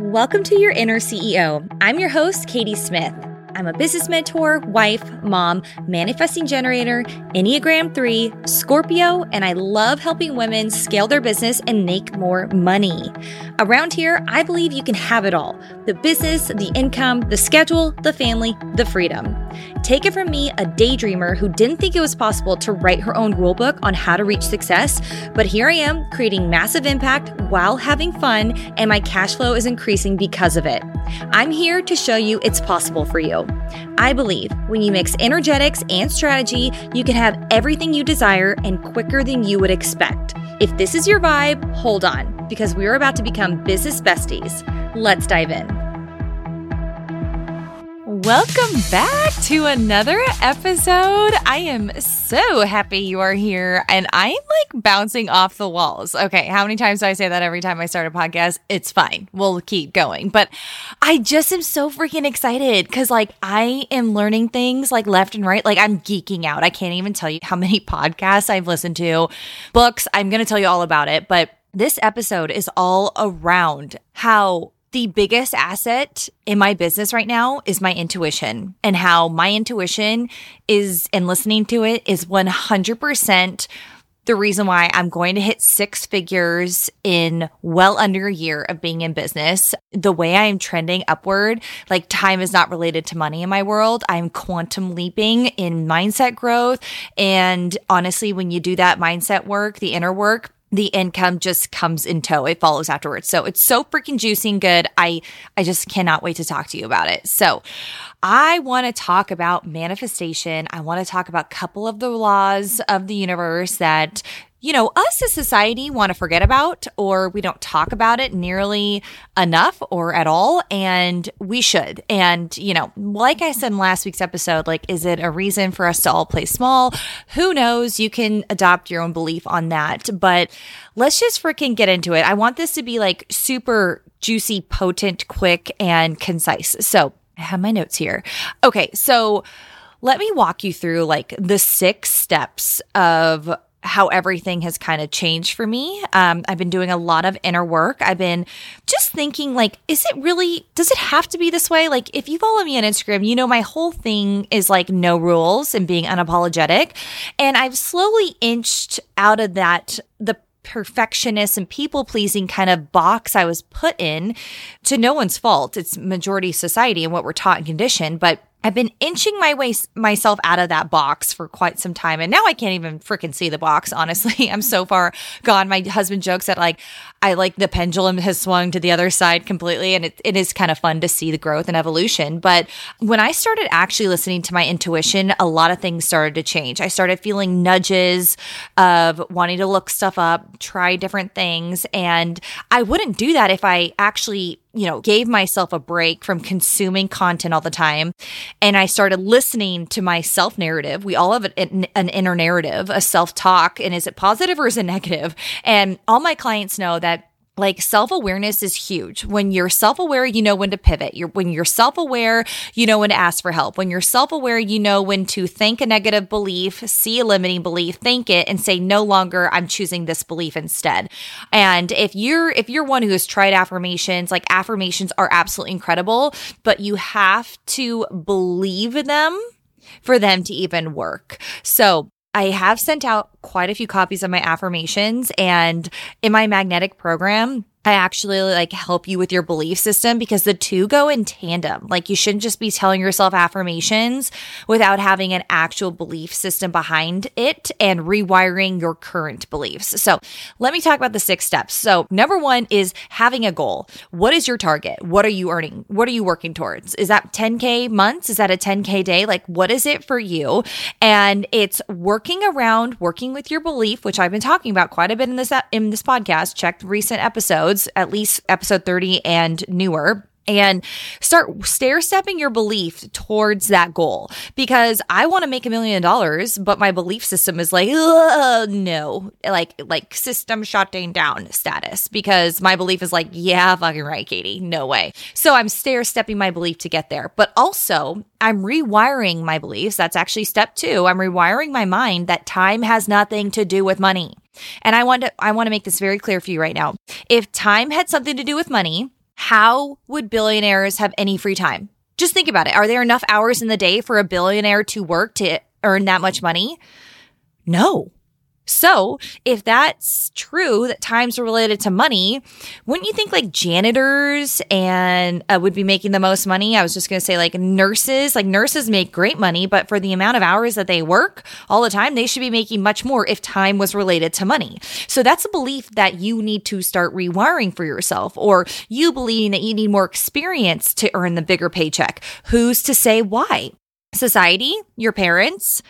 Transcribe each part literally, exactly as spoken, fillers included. Welcome to Your Inner C E O. I'm your host, Katie Smith. I'm a business mentor, wife, mom, manifesting generator, Enneagram three, Scorpio, and I love helping women scale their business and make more money. Around here, I believe you can have it all. The business, the income, the schedule, the family, the freedom. Take it from me, a daydreamer who didn't think it was possible to write her own rule book on how to reach success, but here I am creating massive impact while having fun, and my cash flow is increasing because of it. I'm here to show you it's possible for you. I believe when you mix energetics and strategy, you can have everything you desire and quicker than you would expect. If this is your vibe, hold on, because we're about to become business besties. Let's dive in. Welcome back to another episode. I am so happy you are here, and I'm like bouncing off the walls. Okay, how many times do I say that every time I start a podcast? It's fine. We'll keep going. But I just am so freaking excited because like I am learning things like left and right. Like I'm geeking out. I can't even tell you how many podcasts I've listened to, books. I'm going to tell you all about it. But this episode is all around how the biggest asset in my business right now is my intuition, and how my intuition is, and listening to it, is one hundred percent the reason why I'm going to hit six figures in well under a year of being in business. The way I am trending upward, like time is not related to money in my world. I'm quantum leaping in mindset growth. And honestly, when you do that mindset work, the inner work, the income just comes in tow. It follows afterwards. So it's so freaking juicy and good. I, I just cannot wait to talk to you about it. So I want to talk about manifestation. I want to talk about a couple of the laws of the universe that, you know, us as society want to forget about, or we don't talk about it nearly enough or at all, and we should. And, you know, like I said in last week's episode, like, is it a reason for us to all play small? Who knows? You can adopt your own belief on that, but let's just freaking get into it. I want this to be like super juicy, potent, quick, and concise. So I have my notes here. Okay, so let me walk you through like the six steps of how everything has kind of changed for me. Um, I've been doing a lot of inner work. I've been just thinking like, is it really, does it have to be this way? Like if you follow me on Instagram, you know my whole thing is like no rules and being unapologetic. And I've slowly inched out of that, the perfectionist and people-pleasing kind of box I was put in, to no one's fault. It's majority society and what we're taught and conditioned, but I've been inching my way myself out of that box for quite some time, and now I can't even freaking see the box, honestly. I'm so far gone. My husband jokes that like I like the pendulum has swung to the other side completely, and it, it is kind of fun to see the growth and evolution. But when I started actually listening to my intuition, a lot of things started to change. I started feeling nudges of wanting to look stuff up, try different things, and I wouldn't do that if I actually, you know, gave myself a break from consuming content all the time. And I started listening to my self-narrative. We all have an, an inner narrative, a self-talk. And is it positive or is it negative? And all my clients know that like self-awareness is huge. When you're self-aware, you know when to pivot. You're, when you're self-aware, you know when to ask for help. When you're self-aware, you know when to think a negative belief, see a limiting belief, think it, and say, no longer, I'm choosing this belief instead. And if you're if you're one who has tried affirmations, like affirmations are absolutely incredible, but you have to believe in them for them to even work. So I have sent out quite a few copies of my affirmations, and in my Magnetic program, I actually like help you with your belief system, because the two go in tandem. Like you shouldn't just be telling yourself affirmations without having an actual belief system behind it and rewiring your current beliefs. So let me talk about the six steps. So number one is having a goal. What is your target? What are you earning? What are you working towards? Is that ten K months? Is that a ten K day? Like what is it for you? And it's working around, working with your belief, which I've been talking about quite a bit in this, in this podcast. Check recent episodes, at least episode thirty and newer, and start stair-stepping your belief towards that goal. Because I want to make a million dollars, but my belief system is like, no, like like system shutting down status, because my belief is like, yeah, fucking right, Katie, no way. So I'm stair-stepping my belief to get there. But also, I'm rewiring my beliefs. That's actually step two. I'm rewiring my mind that time has nothing to do with money. And I want to I want to make this very clear for you right now. If time had something to do with money, How would billionaires have any free time? Just think about it. Are there enough hours in the day for a billionaire to work to earn that much money? No. So if that's true, that time's related to money, wouldn't you think like janitors and uh, would be making the most money? I was just going to say like nurses, like nurses make great money, but for the amount of hours that they work all the time, they should be making much more if time was related to money. So that's a belief that you need to start rewiring for yourself, or you believing that you need more experience to earn the bigger paycheck. Who's to say why? Society, your parents,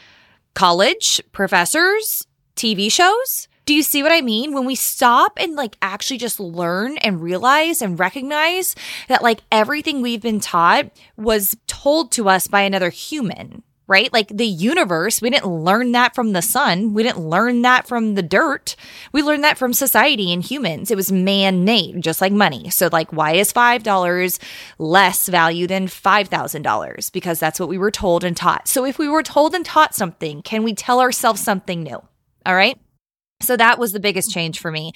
college, professors, T V shows? Do you see what I mean? When we stop and like actually just learn and realize and recognize that like everything we've been taught was told to us by another human, right? Like the universe, we didn't learn that from the sun. We didn't learn that from the dirt. We learned that from society and humans. It was man-made, just like money. So like why is five dollars less value than five thousand dollars? Because that's what we were told and taught. So if we were told and taught something, can we tell ourselves something new? All right. So that was the biggest change for me.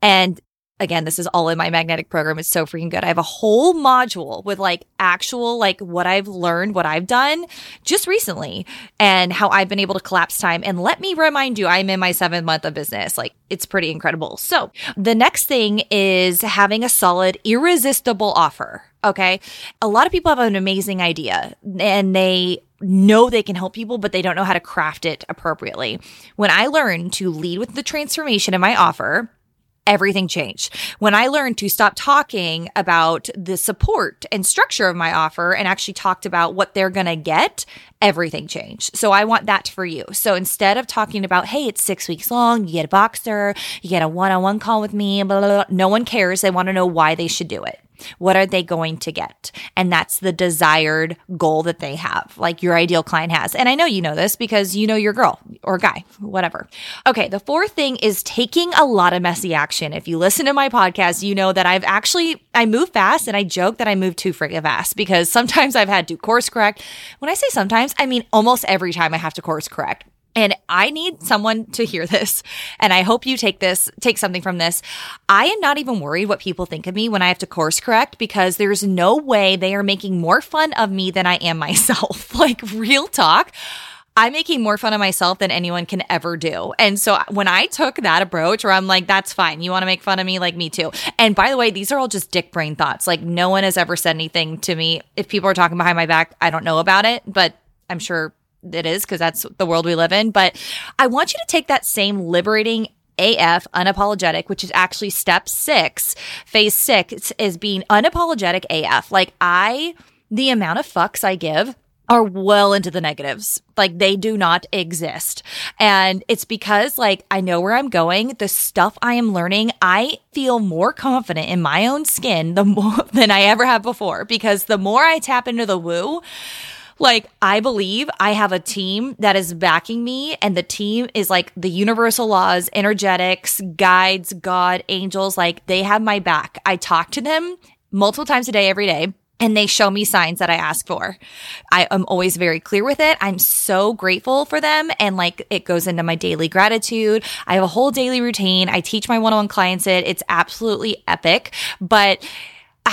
And again, this is all in my magnetic program. It's so freaking good. I have a whole module with like actual, like what I've learned, what I've done just recently and how I've been able to collapse time. And let me remind you, I'm in my seventh month of business. Like it's pretty incredible. So the next thing is having a solid, irresistible offer. Okay. A lot of people have an amazing idea and they know they can help people, but they don't know how to craft it appropriately. When I learned to lead with the transformation in my offer, everything changed. When I learned to stop talking about the support and structure of my offer and actually talked about what they're going to get, everything changed. So I want that for you. So instead of talking about, hey, it's six weeks long, you get a boxer, you get a one-on-one call with me, blah, blah, blah. No one cares. They want to know why they should do it. What are they going to get? And that's the desired goal that they have, like your ideal client has. And I know you know this because you know your girl or guy, whatever. Okay, the fourth thing is taking a lot of messy action. If you listen to my podcast, you know that I've actually, I move fast, and I joke that I move too freaking fast because sometimes I've had to course correct. When I say sometimes, I mean almost every time I have to course correct. And I need someone to hear this, and I hope you take this, take something from this. I am not even worried what people think of me when I have to course correct because there's no way they are making more fun of me than I am myself. Like real talk. I'm making more fun of myself than anyone can ever do. And so when I took that approach where I'm like, that's fine. You want to make fun of me? Like me too. And by the way, these are all just dick brain thoughts. Like no one has ever said anything to me. If people are talking behind my back, I don't know about it, but I'm sure it is because that's the world we live in. But I want you to take that same liberating A F, unapologetic, which is actually step six, phase six is being unapologetic A F. Like I, the amount of fucks I give are well into the negatives. Like they do not exist. And it's because like I know where I'm going, the stuff I am learning, I feel more confident in my own skin the more than I ever have before because the more I tap into the woo, like, I believe I have a team that is backing me, and the team is like the universal laws, energetics, guides, God, angels. Like, they have my back. I talk to them multiple times a day, every day, and they show me signs that I ask for. I am always very clear with it. I'm so grateful for them. And like, it goes into my daily gratitude. I have a whole daily routine. I teach my one-on-one clients it. It's absolutely epic. But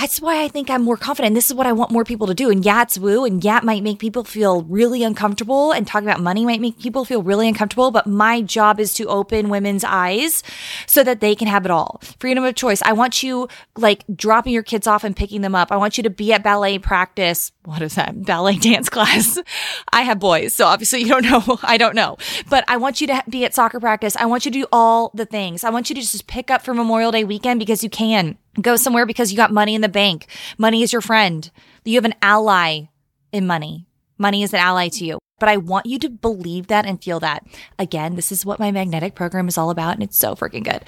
that's why I think I'm more confident. This is what I want more people to do. And yeah, it's woo. And yeah, it might make people feel really uncomfortable. And talking about money might make people feel really uncomfortable. But my job is to open women's eyes so that they can have it all. Freedom of choice. I want you like dropping your kids off and picking them up. I want you to be at ballet practice. What is that? Ballet dance class. I have boys. So obviously you don't know. I don't know. But I want you to be at soccer practice. I want you to do all the things. I want you to just pick up for Memorial Day weekend because you can. Go somewhere because you got money in the bank. Money is your friend. You have an ally in money. Money is an ally to you. But I want you to believe that and feel that. Again, this is what my magnetic program is all about, and it's so freaking good.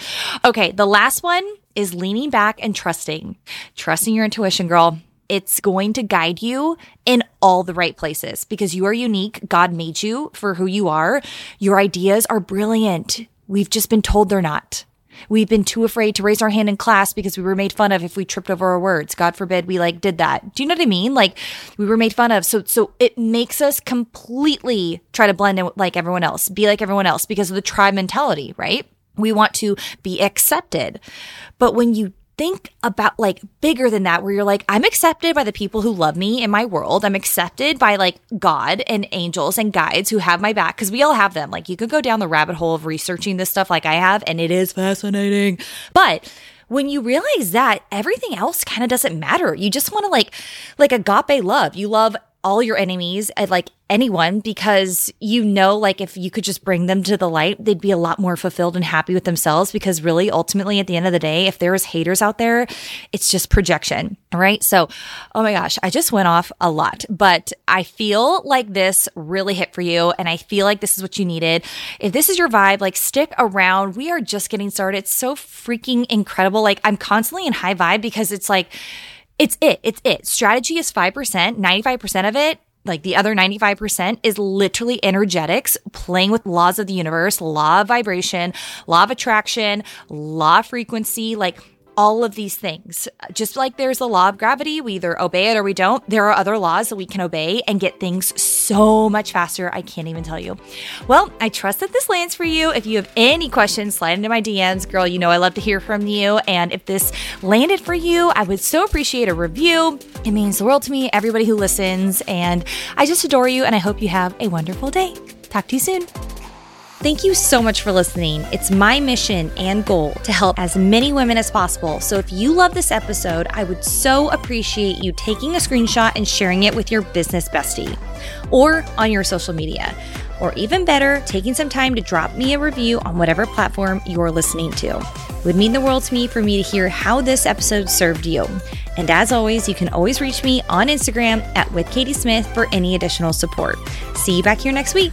Okay, the last one is leaning back and trusting. Trusting your intuition, girl. It's going to guide you in all the right places because you are unique. God made you for who you are. Your ideas are brilliant. We've just been told they're not. We've been too afraid to raise our hand in class because we were made fun of if we tripped over our words. God forbid we like did that. Do you know what I mean? Like we were made fun of. So so it makes us completely try to blend in with, like everyone else, be like everyone else because of the tribe mentality, right? We want to be accepted. But when you think about like bigger than that, where you're like, I'm accepted by the people who love me in my world. I'm accepted by like God and angels and guides who have my back, because we all have them. Like, you could go down the rabbit hole of researching this stuff like I have, and it is fascinating. But when you realize that, everything else kind of doesn't matter. You just want to like, like agape love. You love all your enemies and like anyone, because you know, like if you could just bring them to the light, they'd be a lot more fulfilled and happy with themselves, because really ultimately at the end of the day, if there is haters out there, it's just projection, right? So, oh my gosh, I just went off a lot, but I feel like this really hit for you. And I feel like this is what you needed. If this is your vibe, like stick around. We are just getting started. It's so freaking incredible. Like I'm constantly in high vibe because it's like, It's it. It's it. Strategy is five percent. ninety-five percent of it, like the other ninety-five percent, is literally energetics, playing with laws of the universe, law of vibration, law of attraction, law of frequency, like all of these things. Just like there's the law of gravity, we either obey it or we don't. There are other laws that we can obey and get things so much faster. I can't even tell you. Well, I trust that this lands for you. If you have any questions, slide into my D Ms. Girl, you know I love to hear from you. And if this landed for you, I would so appreciate a review. It means the world to me, everybody who listens. And I just adore you, and I hope you have a wonderful day. Talk to you soon. Thank you so much for listening. It's my mission and goal to help as many women as possible. So if you love this episode, I would so appreciate you taking a screenshot and sharing it with your business bestie or on your social media, or even better, taking some time to drop me a review on whatever platform you're listening to. It would mean the world to me for me to hear how this episode served you. And as always, you can always reach me on Instagram at with Katie Smith for any additional support. See you back here next week.